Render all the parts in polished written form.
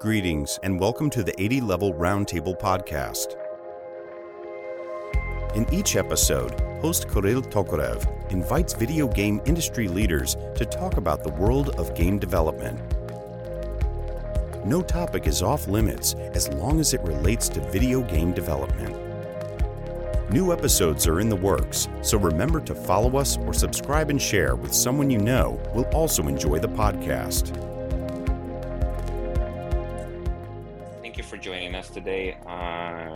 Greetings and welcome to the 80-Level Roundtable podcast. In each episode, host Kirill Tokarev invites video game industry leaders to talk about the world of game development. No topic is off limits as long as it relates to video game development. New episodes are in the works, so remember to follow us or subscribe and share with someone you know will also enjoy the podcast. Joining us today.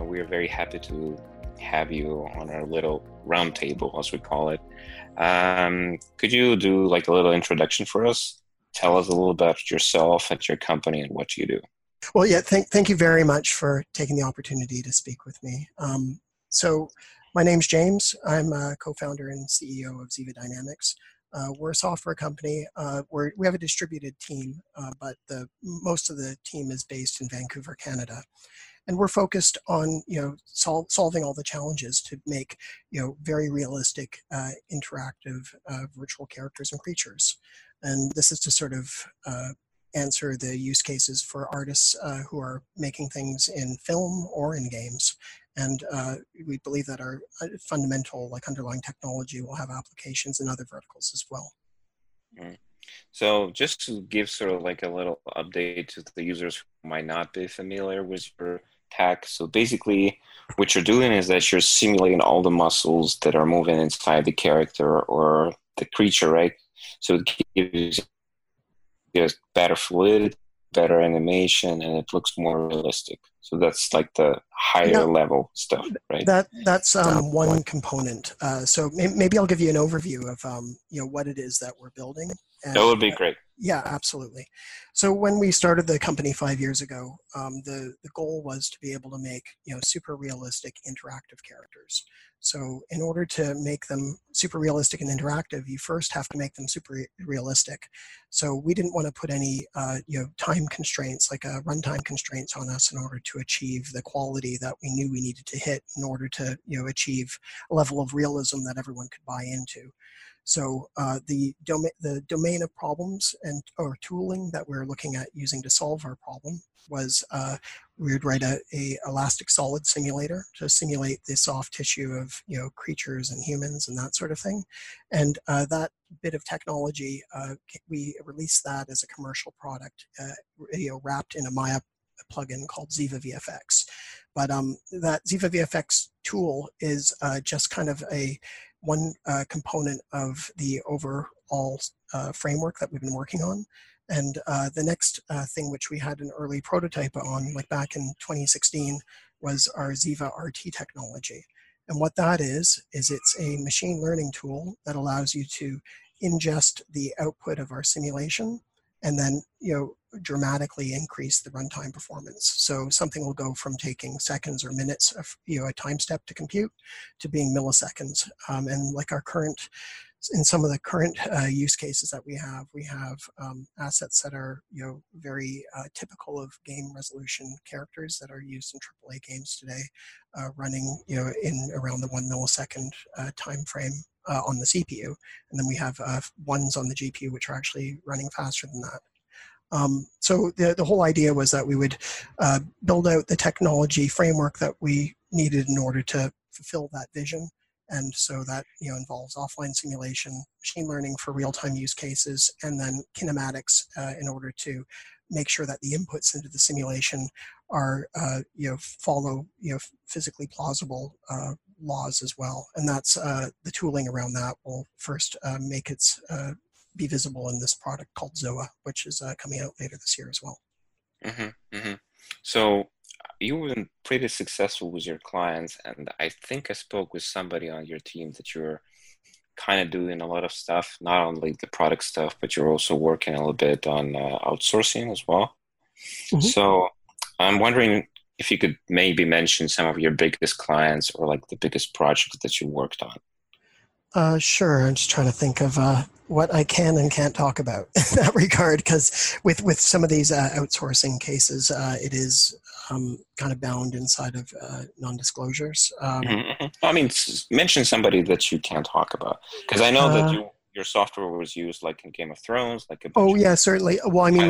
We are very happy to have you on our little round table, as we call it. Could you do like a little introduction for us? Tell us a little about yourself and your company and what you do. Well, yeah, thank you very much for taking the opportunity to speak with me. So my name's James. I'm a co-founder and CEO of Ziva Dynamics. We're a software company. We have a distributed team, but most of the team is based in Vancouver, Canada, and we're focused on solving all the challenges to make very realistic, interactive virtual characters and creatures. And this is to sort of answer the use cases for artists who are making things in film or in games. And we believe that our fundamental, underlying technology will have applications in other verticals as well. Mm. So just to give sort of a little update to the users who might not be familiar with your tech. So basically what you're doing is that you're simulating all the muscles that are moving inside the character or the creature, right? So it gives you better fluidity, better animation, and it looks more realistic. So that's the higher level stuff, right? That's one component. So maybe I'll give you an overview of what it is that we're building. And, that would be great. Yeah, absolutely. So when we started the company 5 years ago, the goal was to be able to make super realistic interactive characters. So in order to make them super realistic and interactive, you first have to make them super realistic. So we didn't want to put any time constraints, runtime constraints on us in order to achieve the quality that we knew we needed to hit in order to achieve a level of realism that everyone could buy into. So the domain of problems or tooling that we were looking at using to solve our problem was we would write a elastic solid simulator to simulate the soft tissue of creatures and humans and that sort of thing. And that bit of technology, we released that as a commercial product wrapped in a Maya plugin called Ziva VFX. But that Ziva VFX tool is just kind of one component of the overall framework that we've been working on. And the next thing which we had an early prototype on, back in 2016, was our Ziva RT technology. And what that is it's a machine learning tool that allows you to ingest the output of our simulation and then, dramatically increase the runtime performance. So something will go from taking seconds or minutes of, a time step to compute to being milliseconds. And in some of the current use cases that we have assets that are, very typical of game resolution characters that are used in AAA games today, running, in around the 1 millisecond time frame on the CPU. And then we have ones on the GPU, which are actually running faster than that. So the whole idea was that we would build out the technology framework that we needed in order to fulfill that vision. And so that involves offline simulation, machine learning for real-time use cases, and then kinematics in order to make sure that the inputs into the simulation are follow physically plausible laws as well. And that's the tooling around that will first make its be visible in this product called Zoa, which is coming out later this year as well. Mm-hmm, mm-hmm. So you've been pretty successful with your clients, and I think I spoke with somebody on your team that you're kind of doing a lot of stuff, not only the product stuff, but you're also working a little bit on outsourcing as well. Mm-hmm. So I'm wondering if you could maybe mention some of your biggest clients or the biggest projects that you worked on. Sure. I'm just trying to think of what I can and can't talk about in that regard, because with some of these outsourcing cases, it is kind of bound inside of non-disclosures. Mm-hmm. I mean, mention somebody that you can't talk about, because I know that your software was used in Game of Thrones. Certainly. Well, I mean,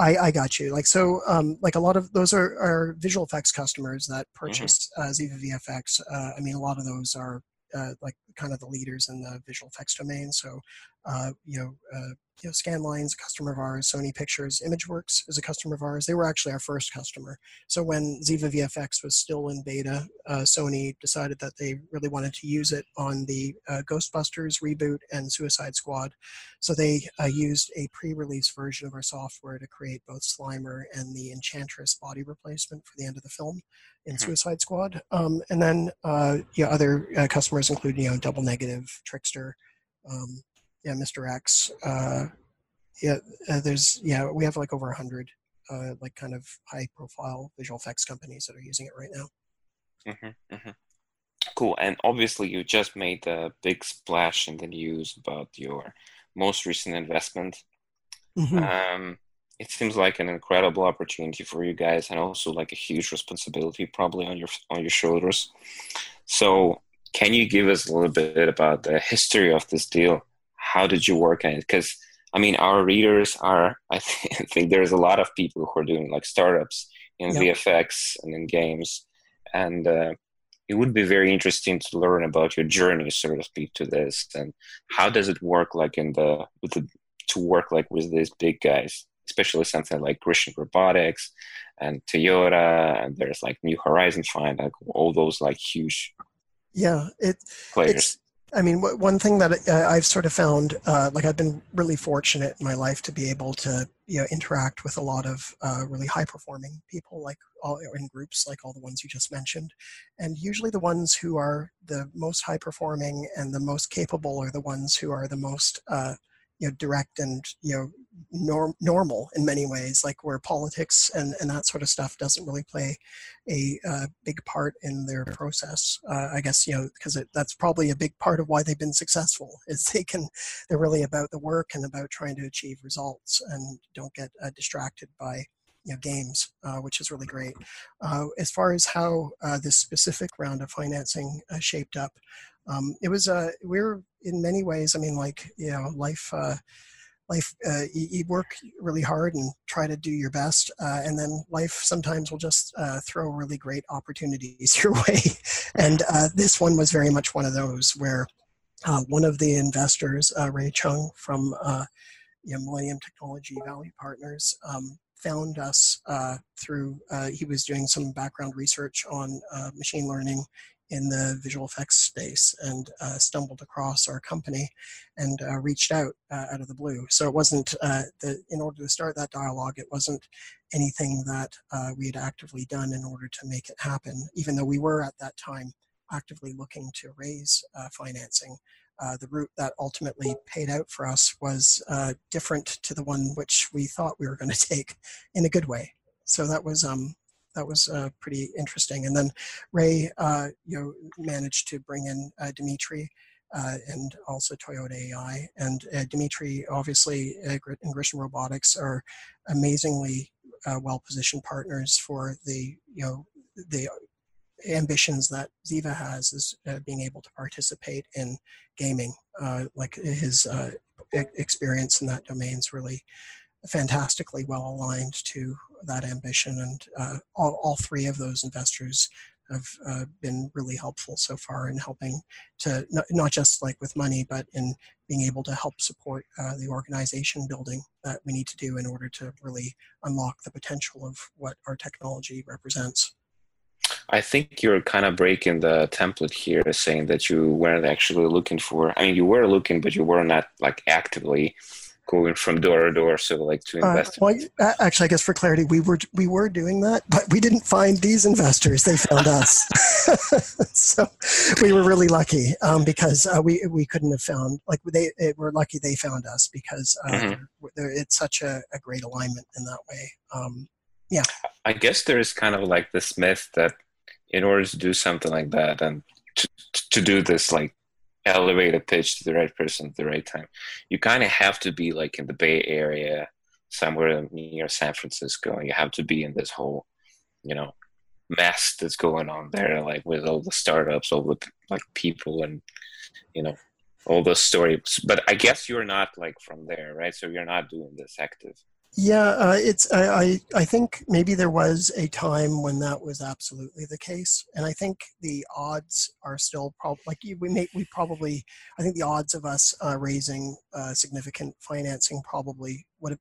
I got you. Like, so like a lot of those are visual effects customers that purchased Ziva VFX. I mean, a lot of those are like kind of the leaders in the visual effects domain. So, Scanline's a customer of ours, Sony Pictures Imageworks is a customer of ours. They were actually our first customer. So when Ziva VFX was still in beta, Sony decided that they really wanted to use it on the Ghostbusters reboot and Suicide Squad. So they used a pre-release version of our software to create both Slimer and the Enchantress body replacement for the end of the film in Suicide Squad. And then other customers include, Double Negative, Trickster, Mr. X, we have like over 100, like kind of high profile visual effects companies that are using it right now. Cool. And obviously you just made a big splash in the news about your most recent investment. It seems like an incredible opportunity for you guys, and also like a huge responsibility probably on your shoulders. So can you give us a little bit about the history of this deal? How did you work on it? Because, I mean, our readers are, I think there's a lot of people who are doing like startups in VFX and in games. And it would be very interesting to learn about your journey, so to speak, to this. And how does it work like with these big guys, especially something like Grishin Robotics and Toyota, and there's like New Horizons 5, like all those like huge players. I mean, one thing that I've sort of found, like I've been really fortunate in my life to be able to, interact with a lot of really high-performing people, like in groups, like all the ones you just mentioned. And usually the ones who are the most high-performing and the most capable are the ones who are the most direct and, normal in many ways, like where politics and that sort of stuff doesn't really play a big part in their process. I guess, because that's probably a big part of why they've been successful, is they're really about the work and about trying to achieve results and don't get distracted by games, which is really great. As far as how this specific round of financing shaped up, it was, we're in many ways, I mean, like, life, you work really hard and try to do your best. And then life sometimes will just throw really great opportunities your way. And this one was very much one of those where one of the investors, Ray Chung from Millennium Technology Value Partners, found us through, he was doing some background research on machine learning in the visual effects space, and stumbled across our company and reached out of the blue. So it wasn't, in order to start that dialogue, it wasn't anything that we had actively done in order to make it happen, even though we were at that time actively looking to raise financing. The route that ultimately paid out for us was different to the one which we thought we were going to take, in a good way. So that was pretty interesting. And then Ray, managed to bring in Dmitri and also Toyota AI. And Dmitri, obviously, and Grishin Robotics are amazingly well-positioned partners for the the ambitions that Ziva has, is being able to participate in gaming. Like his experience in that domain is really fantastically well aligned to that ambition, and all three of those investors have been really helpful so far in helping to not just like with money, but in being able to help support the organization building that we need to do in order to really unlock the potential of what our technology represents. I think you're kind of breaking the template here, saying that you weren't actually looking for, I mean, you were looking, but you were not like actively going from door to door, so like to invest. Well, actually, I guess for clarity, we were doing that, but we didn't find these investors; they found us. So we were really lucky because we couldn't have found, like, we're lucky they found us, because it's such a great alignment in that way. Yeah, I guess there is kind of like this myth that in order to do something like that and to do this like elevated pitch to the right person at the right time, you kind of have to be like in the Bay Area, somewhere near San Francisco, and you have to be in this whole, mess that's going on there, like with all the startups, all the like people, and all those stories. But I guess you're not like from there, right? So you're not doing this active. Yeah, I think maybe there was a time when that was absolutely the case, and I think the odds are still probably like I think the odds of us raising significant financing probably would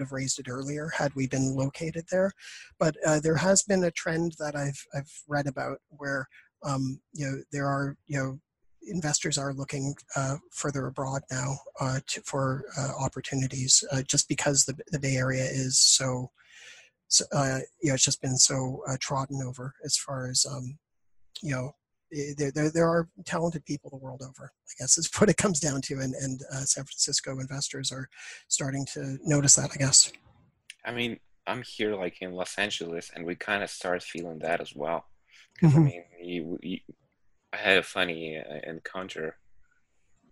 have raised it earlier had we been located there, but there has been a trend that I've read about where there are investors are looking further abroad now for opportunities, just because the Bay Area is so it's just been so trodden over as far as there are talented people the world over, I guess is what it comes down to, and San Francisco investors are starting to notice that, I guess. I mean, I'm here like in Los Angeles, and we kind of start feeling that as well. Because I mean, I had a funny encounter.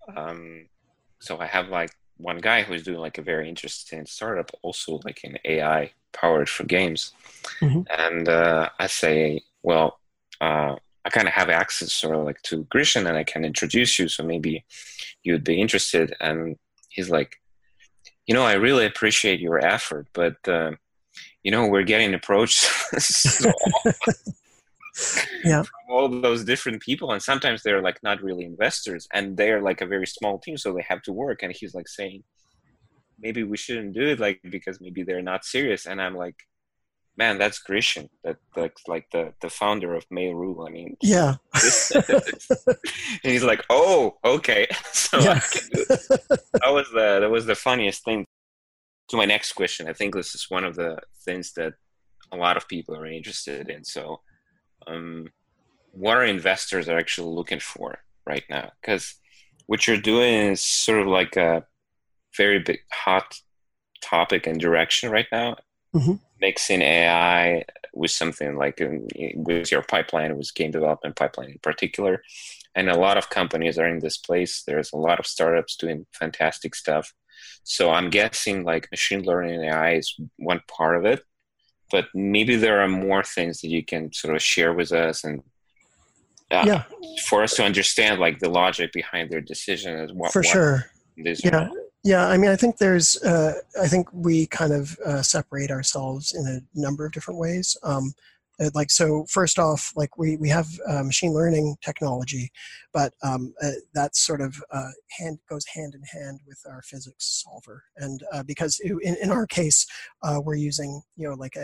So I have like one guy who's doing like a very interesting startup, also like an AI powered for games. Mm-hmm. And I say, well, I kind of have access sort of like to Grishin, and I can introduce you. So maybe you'd be interested. And he's like, I really appreciate your effort, but we're getting approached so often. Yeah. From all those different people, and sometimes they're like not really investors, and they're like a very small team, so they have to work. And he's like saying, maybe we shouldn't do it, like, because maybe they're not serious. And I'm like, man, that's Grishin, that's like the founder of Mail.ru. I mean, yeah. And he's like, oh, okay. So yeah. That was the funniest thing. To my next question, I think this is one of the things that a lot of people are interested in. So. What are investors are actually looking for right now? Because what you're doing is sort of like a very big hot topic and direction right now. Mm-hmm. Mixing AI with something like with your pipeline, with game development pipeline in particular. And a lot of companies are in this place. There's a lot of startups doing fantastic stuff. So I'm guessing like machine learning and AI is one part of it. But maybe there are more things that you can sort of share with us, and for us to understand like the logic behind their decision as well. For sure. Yeah. I mean, I think we kind of separate ourselves in a number of different ways. Like, so first off, like we have machine learning technology, but that sort of goes hand in hand with our physics solver. And because in our case, we're using, like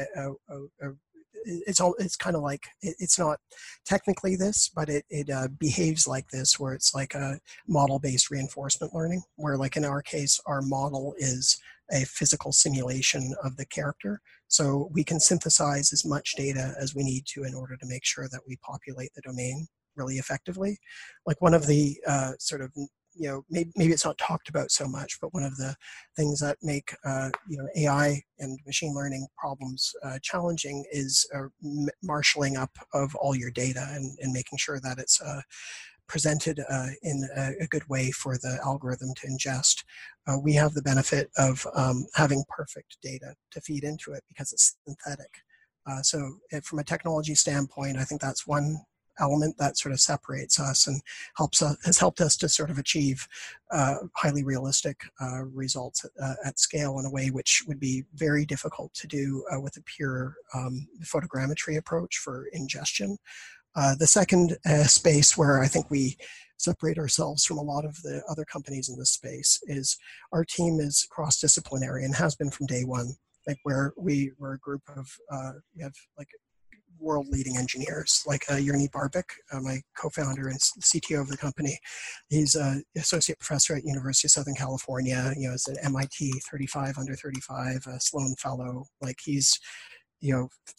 it's kind of like, it's not technically this, but it behaves like this, where it's like a model-based reinforcement learning, where like in our case, our model is a physical simulation of the character. So we can synthesize as much data as we need to in order to make sure that we populate the domain really effectively. Like one of the sort of, maybe it's not talked about so much, but one of the things that make AI and machine learning problems challenging is marshalling up of all your data and making sure that it's presented in a good way for the algorithm to ingest. We have the benefit of having perfect data to feed into it because it's synthetic. So from a technology standpoint, I think that's one element that sort of separates us and has helped us to sort of achieve highly realistic results at scale in a way which would be very difficult to do with a pure photogrammetry approach for ingestion. The second space where I think we separate ourselves from a lot of the other companies in this space is our team is cross-disciplinary and has been from day one. Like where we were a group of, we have like world-leading engineers, like Yernie Barbic, my co-founder and CTO of the company. He's an associate professor at University of Southern California. He's an MIT 35 under 35, Sloan fellow. Like he's,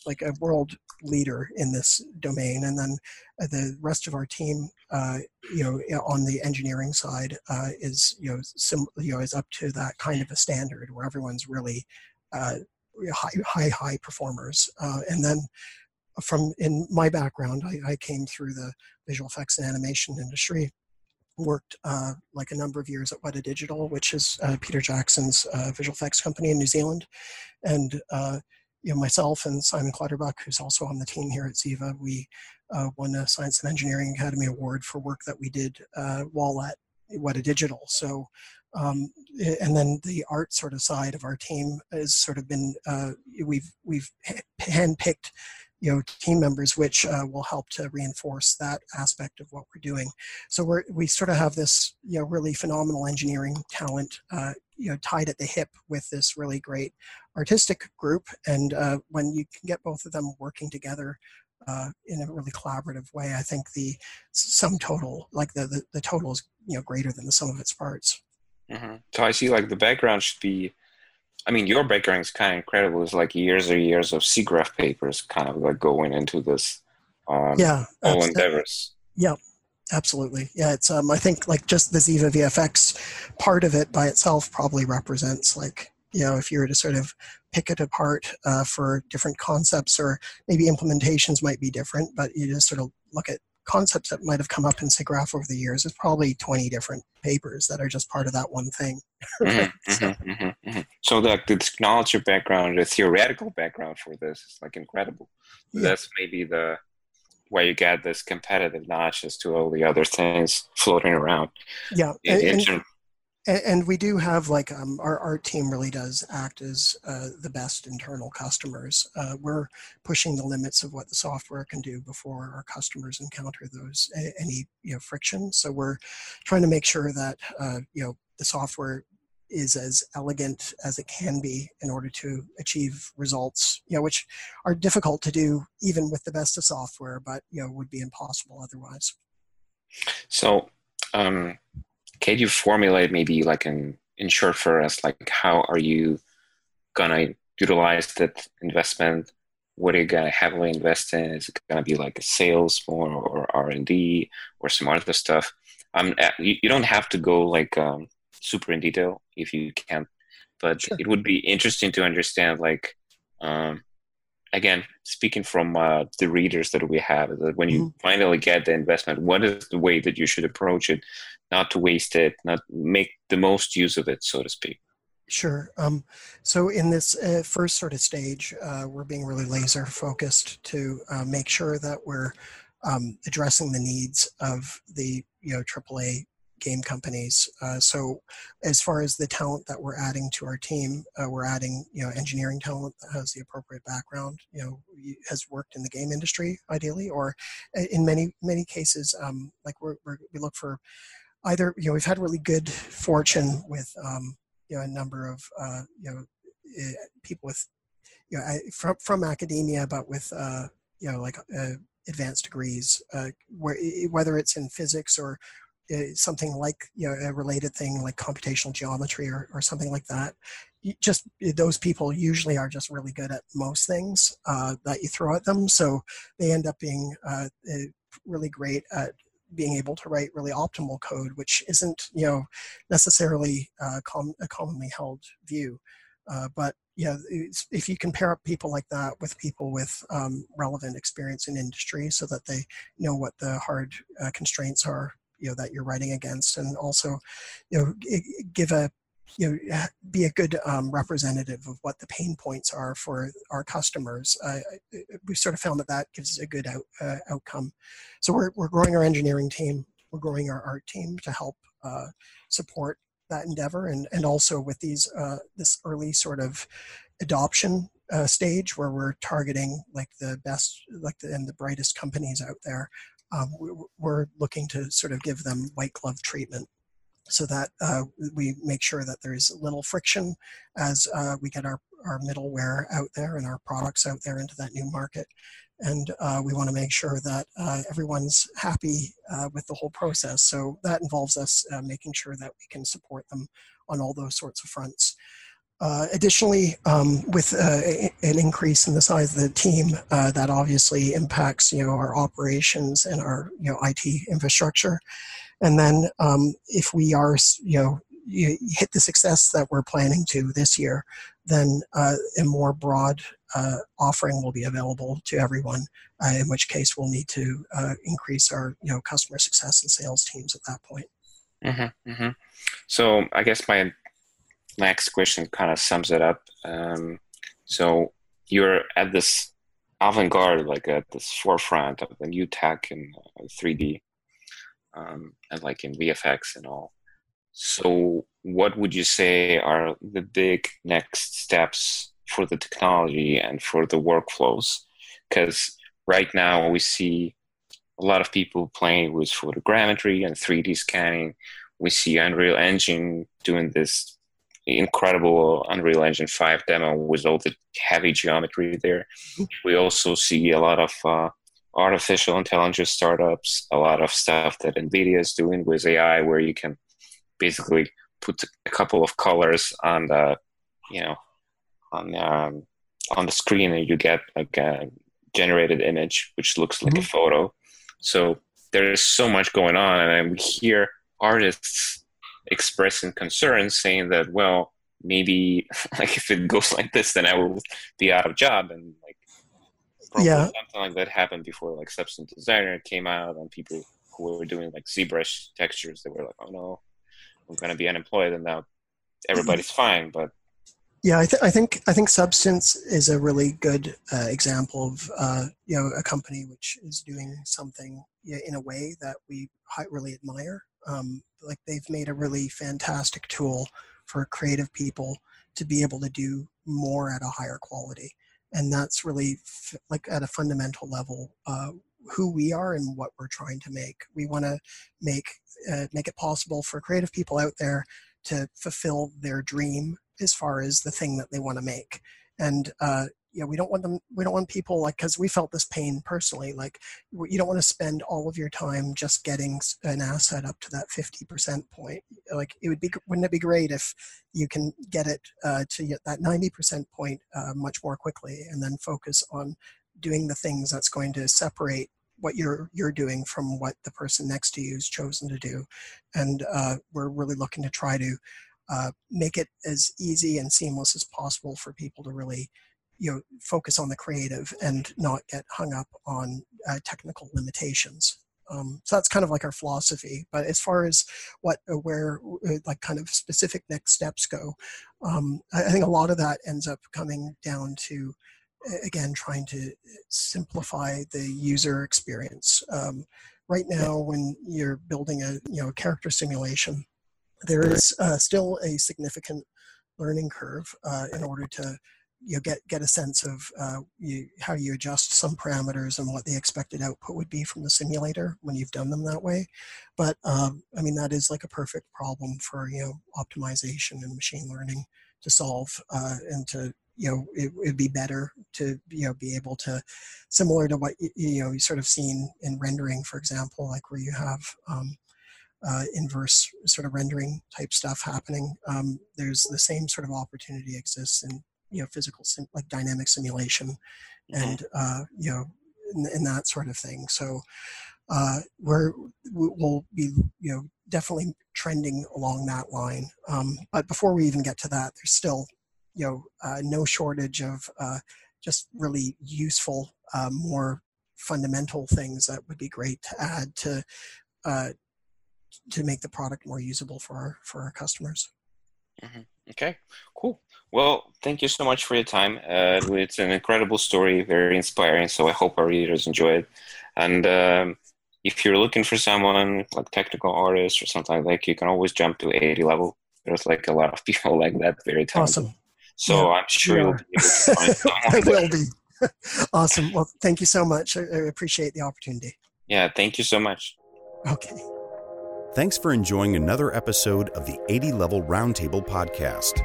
like a world leader in this domain. And then the rest of our team, on the engineering side is, is up to that kind of a standard where everyone's really high performers. And then in my background, I came through the visual effects and animation industry, worked like a number of years at Weta Digital, which is Peter Jackson's visual effects company in New Zealand. And, myself and Simon Clutterbuck, who's also on the team here at Ziva, we won a Science and Engineering Academy Award for work that we did while at Weta Digital. So And then the art sort of side of our team has sort of been, we've handpicked, you know, team members which will help to reinforce that aspect of what we're doing. So we sort of have this, you know, really phenomenal engineering talent, you know, tied at the hip with this really great artistic group. And when you can get both of them working together in a really collaborative way, I think the sum total, like the total is, you know, greater than the sum of its parts. Mm-hmm. So I see, like, the background should be, I mean, your background is kind of incredible. It's like years and years of SIGGRAPH papers kind of like going into this whole endeavors. Yeah, absolutely. Yeah, it's I think like just the Ziva VFX part of it by itself probably represents, like, you know, if you were to sort of pick it apart for different concepts, or maybe implementations might be different, but you just sort of look at concepts that might have come up in SIGGRAPH over the years. There's probably 20 different papers that are just part of that one thing. Mm-hmm, so, mm-hmm, mm-hmm. So the technology background, the theoretical background for this is like incredible. Yeah. That's maybe the where you get this competitive notch as to all the other things floating around. Yeah. And we do have, like, our art team really does act as the best internal customers. We're pushing the limits of what the software can do before our customers encounter those any, you know, friction. So we're trying to make sure that you know, the software is as elegant as it can be in order to achieve results, you know, which are difficult to do even with the best of software, but, you know, would be impossible otherwise. So. Can you formulate maybe, like, in short for us, like, how are you gonna utilize that investment? What are you gonna heavily invest in? Is it gonna be like a sales more, or R&D, or some other stuff? You don't have to go like super in detail if you can't, but sure. It would be interesting to understand, like, again, speaking from the readers that we have, that when you finally get the investment, what is the way that you should approach it, not to waste it, not make the most use of it, so to speak? Sure. So in this first sort of stage, we're being really laser focused to make sure that we're addressing the needs of the, you know, AAA game companies. So as far as the talent that we're adding to our team, we're adding, you know, engineering talent that has the appropriate background, you know, has worked in the game industry ideally, or in many cases, like we look for either, you know, we've had really good fortune with, you know, a number of, you know, people with, you know, from academia, but with, you know, like advanced degrees, whether it's in physics or something like, you know, a related thing like computational geometry or something like that. Just those people usually are just really good at most things that you throw at them. So they end up being really great at being able to write really optimal code, which isn't, you know, necessarily a commonly held view. But, you know, if you can pair up people like that with people with relevant experience in industry so that they know what the hard constraints are, you know, that you're writing against, and also, you know, be a good representative of what the pain points are for our customers. We sort of found that gives a good outcome. So we're growing our engineering team, we're growing our art team to help support that endeavor, and also with these this early sort of adoption stage where we're targeting like the best, like the brightest companies out there. We're looking to sort of give them white glove treatment so that we make sure that there's little friction as we get our middleware out there and our products out there into that new market. And we want to make sure that everyone's happy with the whole process. So that involves us making sure that we can support them on all those sorts of fronts. Additionally, with an increase in the size of the team, that obviously impacts, you know, our operations and our, you know, IT infrastructure. And then if we are, you know, hit the success that we're planning to this year, then a more broad offering will be available to everyone, in which case we'll need to increase our, you know, customer success and sales teams at that point. Mm-hmm, mm-hmm. So I guess my next question kind of sums it up. So you're at this avant-garde, like at this forefront of the new tech and 3D, and like in VFX and all. So what would you say are the big next steps for the technology and for the workflows? Because right now we see a lot of people playing with photogrammetry and 3D scanning. We see Unreal Engine doing this incredible Unreal Engine 5 demo with all the heavy geometry there. We also see a lot of artificial intelligence startups, a lot of stuff that Nvidia is doing with AI, where you can basically put a couple of colors on the, you know, on the screen, and you get like a generated image which looks like a photo. So there is so much going on, and we hear artists expressing concerns, saying that, well, maybe like if it goes like this, then I will be out of job. And like probably something like that happened before, like Substance Designer came out, and people who were doing like ZBrush textures, they were like, oh no, I'm going to be unemployed, and now everybody's fine. But yeah, I think Substance is a really good example of you know, a company which is doing something in a way that we really admire. Like they've made a really fantastic tool for creative people to be able to do more at a higher quality, and that's really like at a fundamental level who we are and what we're trying to make. We want to make it possible for creative people out there to fulfill their dream as far as the thing that they want to make. And you know, we don't want people, like, because we felt this pain personally, like you don't want to spend all of your time just getting an asset up to that 50% point. Like it would be, wouldn't it be great if you can get it to that 90% point much more quickly, and then focus on doing the things that's going to separate what you're doing from what the person next to you has chosen to do. And we're really looking to try to make it as easy and seamless as possible for people to really, you know, focus on the creative and not get hung up on technical limitations. So that's kind of like our philosophy. But as far as like kind of specific next steps go, I think a lot of that ends up coming down to, again, trying to simplify the user experience. Right now, when you're building a character simulation, there is still a significant learning curve in order to get a sense of how you adjust some parameters and what the expected output would be from the simulator when you've done them that way. But I mean, that is like a perfect problem for optimization and machine learning to solve, and to it'd be better to be able to, similar to what you sort of seen in rendering, for example, like where you have inverse sort of rendering type stuff happening. There's the same sort of opportunity exists in physical like dynamic simulation, and and that sort of thing. So we'll be definitely trending along that line. But before we even get to that, there's still no shortage of just really useful, more fundamental things that would be great to add to make the product more usable for our customers. Mm-hmm. Okay, cool. Well, thank you so much for your time. It's an incredible story, very inspiring. So I hope our readers enjoy it. And if you're looking for someone like technical artists or something like that, you can always jump to 80-Level. There's like a lot of people like that, very talented. Awesome. So yeah, I'm sure you'll be able to find someone. I will be. Awesome. Well, thank you so much. I appreciate the opportunity. Yeah, thank you so much. Okay. Thanks for enjoying another episode of the 80-Level Roundtable podcast.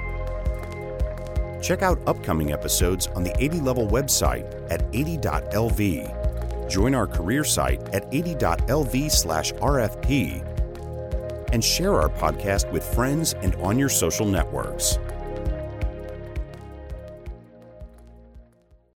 Check out upcoming episodes on the 80-Level website at 80.lv. Join our career site at 80.lv/RFP. And share our podcast with friends and on your social networks.